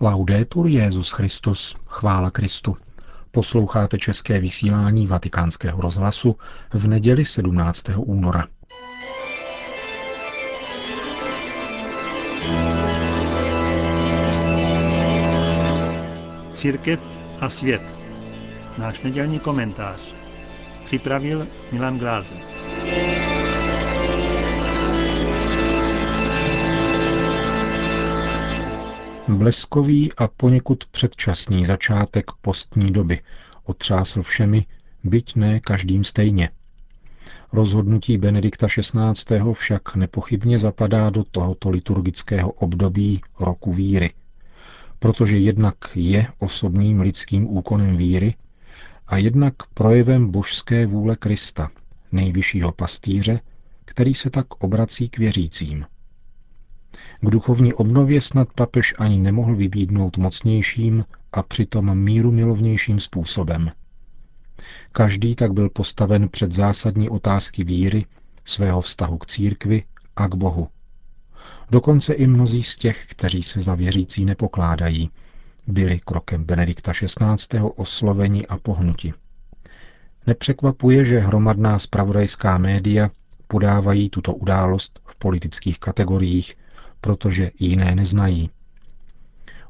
Laudetur Jesus Christus, chvála Kristu. Posloucháte české vysílání Vatikánského rozhlasu v neděli 17. února. Církev a svět. Náš nedělní komentář. Připravil Milan Glázer. Bleskový a poněkud předčasný začátek postní doby otřásl všemi, byť ne každým stejně. Rozhodnutí Benedikta XVI. Však nepochybně zapadá do tohoto liturgického období roku víry, protože jednak je osobním lidským úkonem víry a jednak projevem božské vůle Krista, nejvyššího pastýře, který se tak obrací k věřícím. K duchovní obnově snad papež ani nemohl vybídnout mocnějším a přitom mírumilovnějším způsobem. Každý tak byl postaven před zásadní otázky víry, svého vztahu k církvi a k Bohu. Dokonce i mnozí z těch, kteří se za věřící nepokládají, byli krokem Benedikta XVI. Osloveni a pohnuti. Nepřekvapuje, že hromadná zpravodajská média podávají tuto událost v politických kategoriích, protože jiné neznají.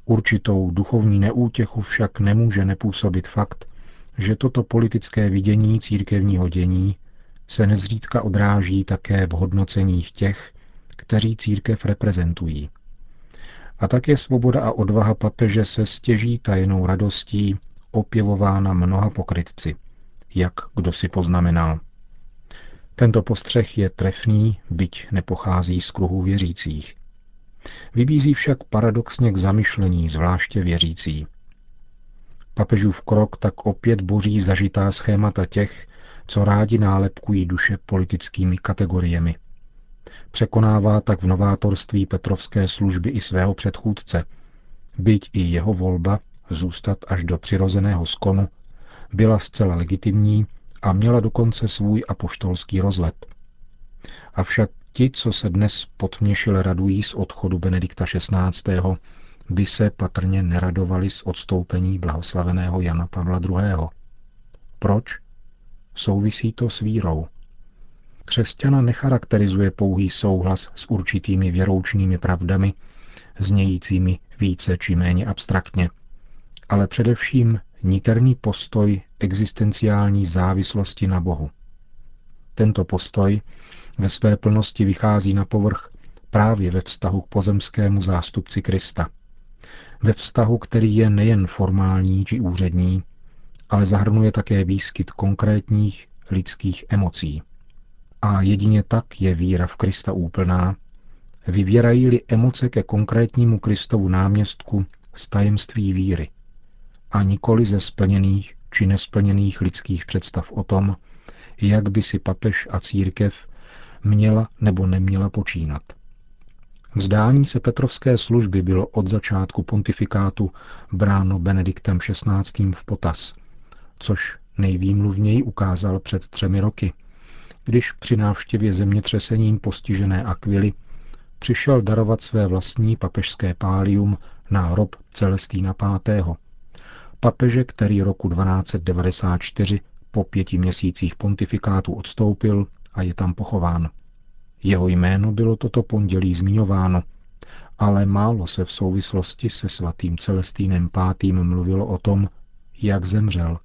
Určitou duchovní neútěchu však nemůže nepůsobit fakt, že toto politické vidění církevního dění se nezřídka odráží také v hodnoceních těch, kteří církev reprezentují. A tak je svoboda a odvaha papeže se stěží tajnou radostí opěvována mnoha pokrytci, jak kdo si poznamenal. Tento postřeh je trefný, byť nepochází z kruhu věřících. Vybízí však paradoxně k zamyšlení, zvláště věřící. Papežův krok tak opět boří zažitá schémata těch, co rádi nálepkují duše politickými kategoriemi. Překonává tak v novátorství Petrovské služby i svého předchůdce, byť i jeho volba zůstat až do přirozeného skonu byla zcela legitimní a měla dokonce svůj apoštolský rozlet. Avšak ti, co se dnes potměšile radují z odchodu Benedikta XVI., by se patrně neradovali z odstoupení blahoslaveného Jana Pavla II. Proč? Souvisí to s vírou. Křesťana necharakterizuje pouhý souhlas s určitými věroučnými pravdami, znějícími více či méně abstraktně, ale především niterný postoj existenciální závislosti na Bohu. Tento postoj ve své plnosti vychází na povrch právě ve vztahu k pozemskému zástupci Krista. Ve vztahu, který je nejen formální či úřední, ale zahrnuje také výskyt konkrétních lidských emocí. A jedině tak je víra v Krista úplná, vyvěrají-li emoce ke konkrétnímu Kristovu náměstku z tajemství víry, a nikoli ze splněných či nesplněných lidských představ o tom, jak by si papež a církev měla nebo neměla počínat. Vzdání se Petrovské služby bylo od začátku pontifikátu bráno Benediktem XVI. V potaz, což nejvýmluvněji ukázal před 3 roky, když při návštěvě zemětřesením postižené Akvily přišel darovat své vlastní papežské pálium na hrob Celestína V., papeže, který roku 1294 po 5 měsících pontifikátu odstoupil a je tam pochován. Jeho jméno bylo toto pondělí zmiňováno, ale málo se v souvislosti se svatým Celestínem V. mluvilo o tom, jak zemřel.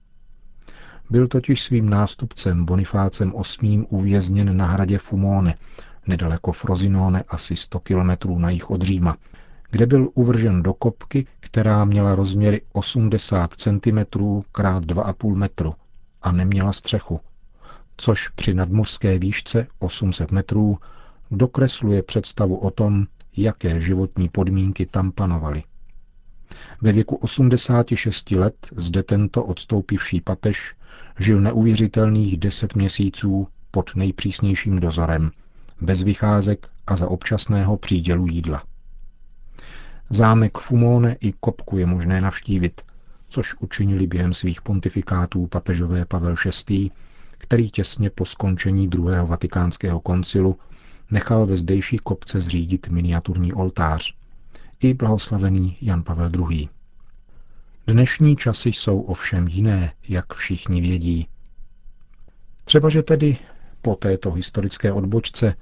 Byl totiž svým nástupcem Bonifácem VIII. Uvězněn na hradě Fumone, nedaleko Frosinone, asi 100 kilometrů na jih od Říma, kde byl uvržen do kopky, která měla rozměry 80 cm x 2,5 metru a neměla střechu, což při nadmořské výšce 800 metrů dokresluje představu o tom, jaké životní podmínky tam panovaly. Ve věku 86 let zde tento odstoupivší papež žil neuvěřitelných 10 měsíců pod nejpřísnějším dozorem, bez vycházek a za občasného přídělu jídla. Zámek Fumone i kopku je možné navštívit, což učinili během svých pontifikátů papežové Pavel VI., který těsně po skončení druhého vatikánského koncilu nechal ve zdejší kopce zřídit miniaturní oltář, i blahoslavený Jan Pavel II. Dnešní časy jsou ovšem jiné, jak všichni vědí. Třebaže tedy po této historické odbočce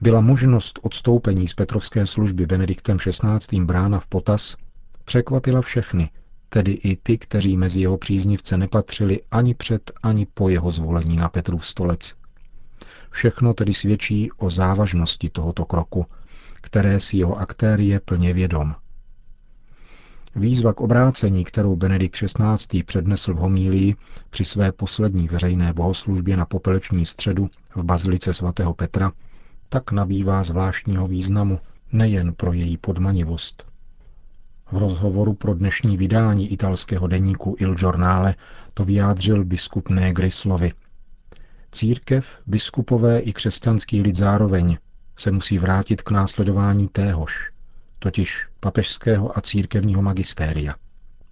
byla možnost odstoupení z petrovské služby Benediktem XVI. Brána v potaz, překvapila všechny, tedy i ty, kteří mezi jeho příznivce nepatřili ani před, ani po jeho zvolení na Petrův stolec. Všechno tedy svědčí o závažnosti tohoto kroku, které si jeho aktér je plně vědom. Výzva k obrácení, kterou Benedikt XVI. Přednesl v homílii při své poslední veřejné bohoslužbě na Popeleční středu v bazilice sv. Petra, tak nabývá zvláštního významu nejen pro její podmanivost. V rozhovoru pro dnešní vydání italského deníku Il Giornale to vyjádřil biskup Negri slovy: Církev, biskupové i křesťanský lid zároveň se musí vrátit k následování téhož, totiž papežského a církevního magistéria.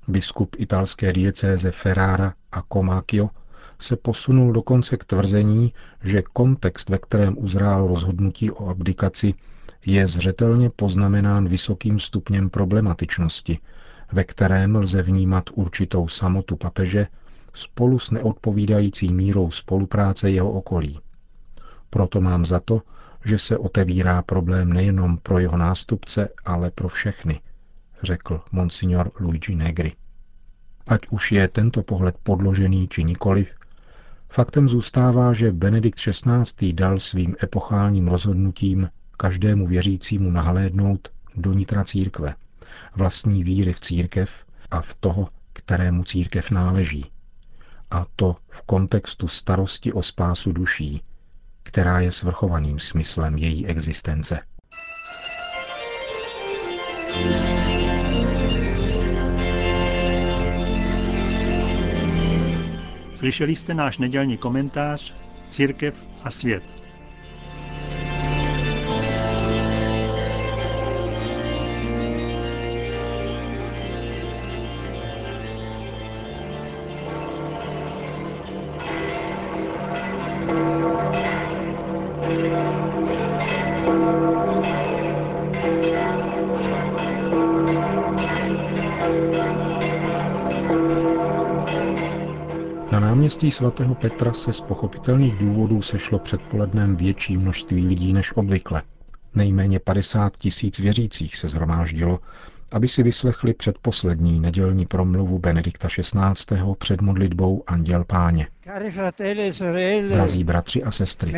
Biskup italské diecéze Ferrara a Comacchio se posunul dokonce k tvrzení, že kontext, ve kterém uzrálo rozhodnutí o abdikaci, je zřetelně poznamenán vysokým stupněm problematičnosti, ve kterém lze vnímat určitou samotu papeže spolu s neodpovídající mírou spolupráce jeho okolí. Proto mám za to, že se otevírá problém nejenom pro jeho nástupce, ale pro všechny, řekl monsignor Luigi Negri. Ať už je tento pohled podložený či nikoliv, faktem zůstává, že Benedikt XVI. Dal svým epochálním rozhodnutím každému věřícímu nahlédnout do nitra církve, vlastní víry v církev a v toho, kterému církev náleží. A to v kontextu starosti o spásu duší, která je svrchovaným smyslem její existence. Slyšeli jste náš nedělní komentář Církev a svět. Na náměstí sv. Petra se z pochopitelných důvodů sešlo předpolednem větší množství lidí než obvykle. Nejméně 50 000 věřících se shromáždilo, aby si vyslechli předposlední nedělní promluvu Benedikta XVI. Před modlitbou Anděl Páně. Drazí bratři a sestry,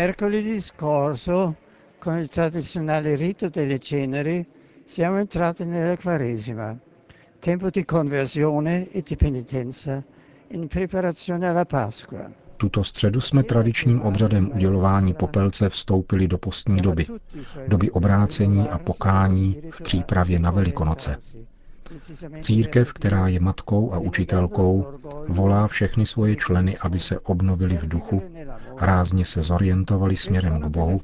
tuto středu jsme tradičním obřadem udělování popelce vstoupili do postní doby, doby obrácení a pokání v přípravě na Velikonoce. Církev, která je matkou a učitelkou, volá všechny svoje členy, aby se obnovili v duchu, rázně se zorientovali směrem k Bohu,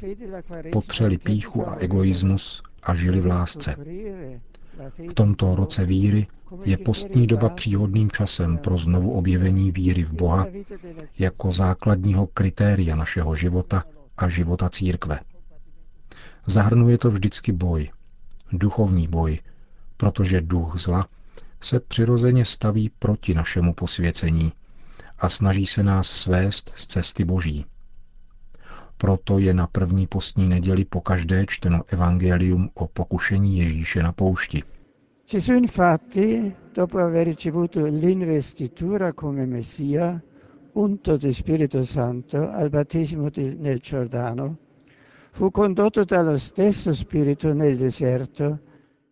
potřeli pýchu a egoismus a žili v lásce. V tomto roce víry je postní doba příhodným časem pro znovuobjevení víry v Boha jako základního kritéria našeho života a života církve. Zahrnuje to vždycky boj, duchovní boj, protože duch zla se přirozeně staví proti našemu posvěcení a snaží se nás svést z cesty Boží. Proto je na první postní neděli pokaždé čteno evangelium o pokušení Ježíše na poušti.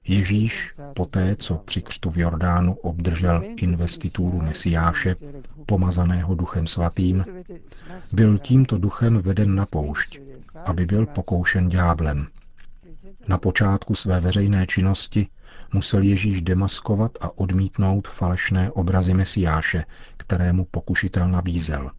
Ježíš, poté co při křtu v Jordánu obdržel investituru Mesiáše, pomazaného Duchem Svatým, byl tímto duchem veden na poušť, aby byl pokoušen ďáblem. Na počátku své veřejné činnosti musel Ježíš demaskovat a odmítnout falešné obrazy Mesiáše, kterému pokušitel nabízel.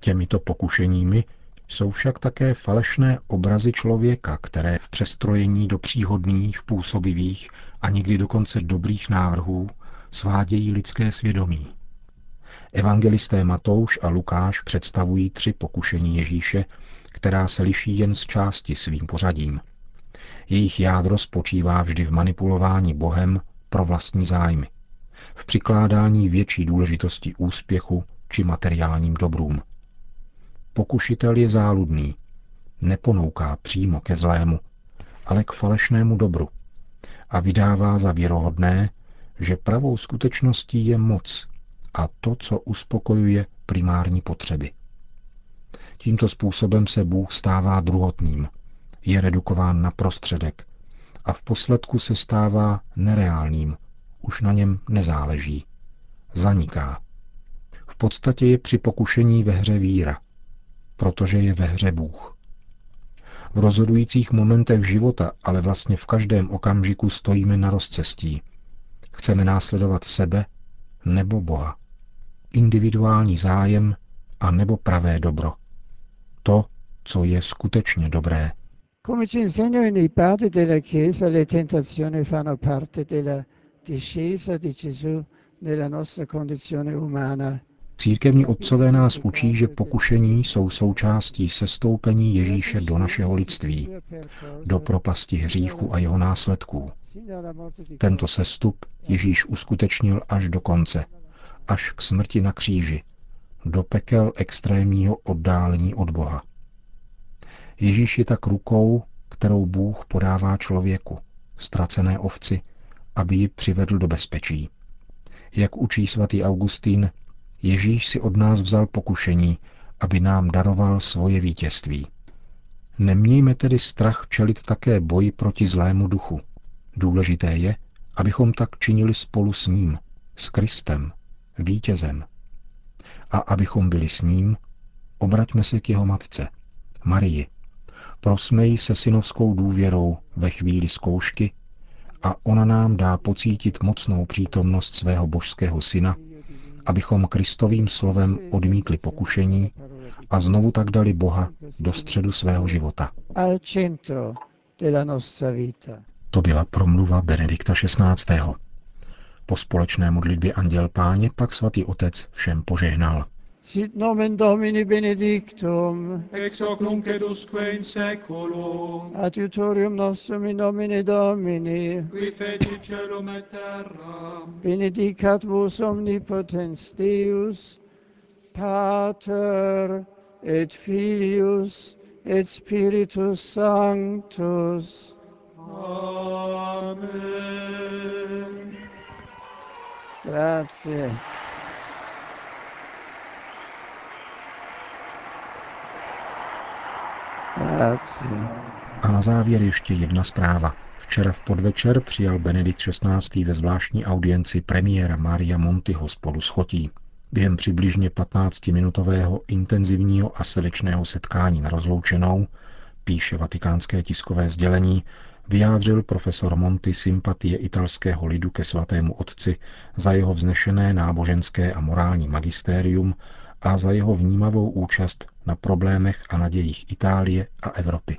Těmito pokušeními jsou však také falešné obrazy člověka, které v přestrojení do příhodných, působivých a někdy dokonce dobrých návrhů svádějí lidské svědomí. Evangelisté Matouš a Lukáš představují 3 pokušení Ježíše, která se liší jen z části svým pořadím. Jejich jádro spočívá vždy v manipulování Bohem pro vlastní zájmy, v přikládání větší důležitosti úspěchu či materiálním dobrům. Pokušitel je záludný, neponouká přímo ke zlému, ale k falešnému dobru a vydává za věrohodné, že pravou skutečností je moc a to, co uspokojuje primární potřeby. Tímto způsobem se Bůh stává druhotným, je redukován na prostředek a v posledku se stává nereálným, už na něm nezáleží, zaniká. V podstatě je při pokušení ve hře víra, protože je ve hře Bůh. V rozhodujících momentech života, ale vlastně v každém okamžiku stojíme na rozcestí. Chceme následovat sebe nebo Boha, individuální zájem a nebo pravé dobro. To, co je skutečně dobré. Církevní otcové nás učí, že pokušení jsou součástí sestoupení Ježíše do našeho lidství, do propasti hříchu a jeho následků. Tento sestup Ježíš uskutečnil až do konce, až k smrti na kříži, do pekel extrémního oddálení od Boha. Ježíš je tak rukou, kterou Bůh podává člověku, ztracené ovci, aby ji přivedl do bezpečí. Jak učí svatý Augustín, Ježíš si od nás vzal pokušení, aby nám daroval svoje vítězství. Nemějme tedy strach čelit také boji proti zlému duchu. Důležité je, abychom tak činili spolu s ním, s Kristem, vítězem. A abychom byli s ním, obraťme se k jeho matce, Marii. Prosme ji se synovskou důvěrou ve chvíli zkoušky a ona nám dá pocítit mocnou přítomnost svého božského syna, abychom Kristovým slovem odmítli pokušení a znovu tak dali Boha do středu svého života. To byla promluva Benedikta XVI. Po společné modlitbě Anděl Páně pak svatý otec všem požehnal. Sit nomen Domini benedictum, ex hoc nunc et usque in saeculum, adiutorium nostrum in nomine Domini, qui feci caelum et terram, benedicat vos omnipotens Deus, Pater et Filius et Spiritus Sanctus. Amen. Grazie. A na závěr ještě jedna zpráva. Včera v podvečer přijal Benedikt XVI. Ve zvláštní audienci premiéra Maria Montiho spolu s chotí. Během přibližně 15-minutového intenzivního a srdečného setkání na rozloučenou, píše vatikánské tiskové sdělení, vyjádřil profesor Monti sympatie italského lidu ke svatému otci za jeho vznešené náboženské a morální magistérium a za jeho vnímavou účast na problémech a nadějích Itálie a Evropy.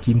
Tím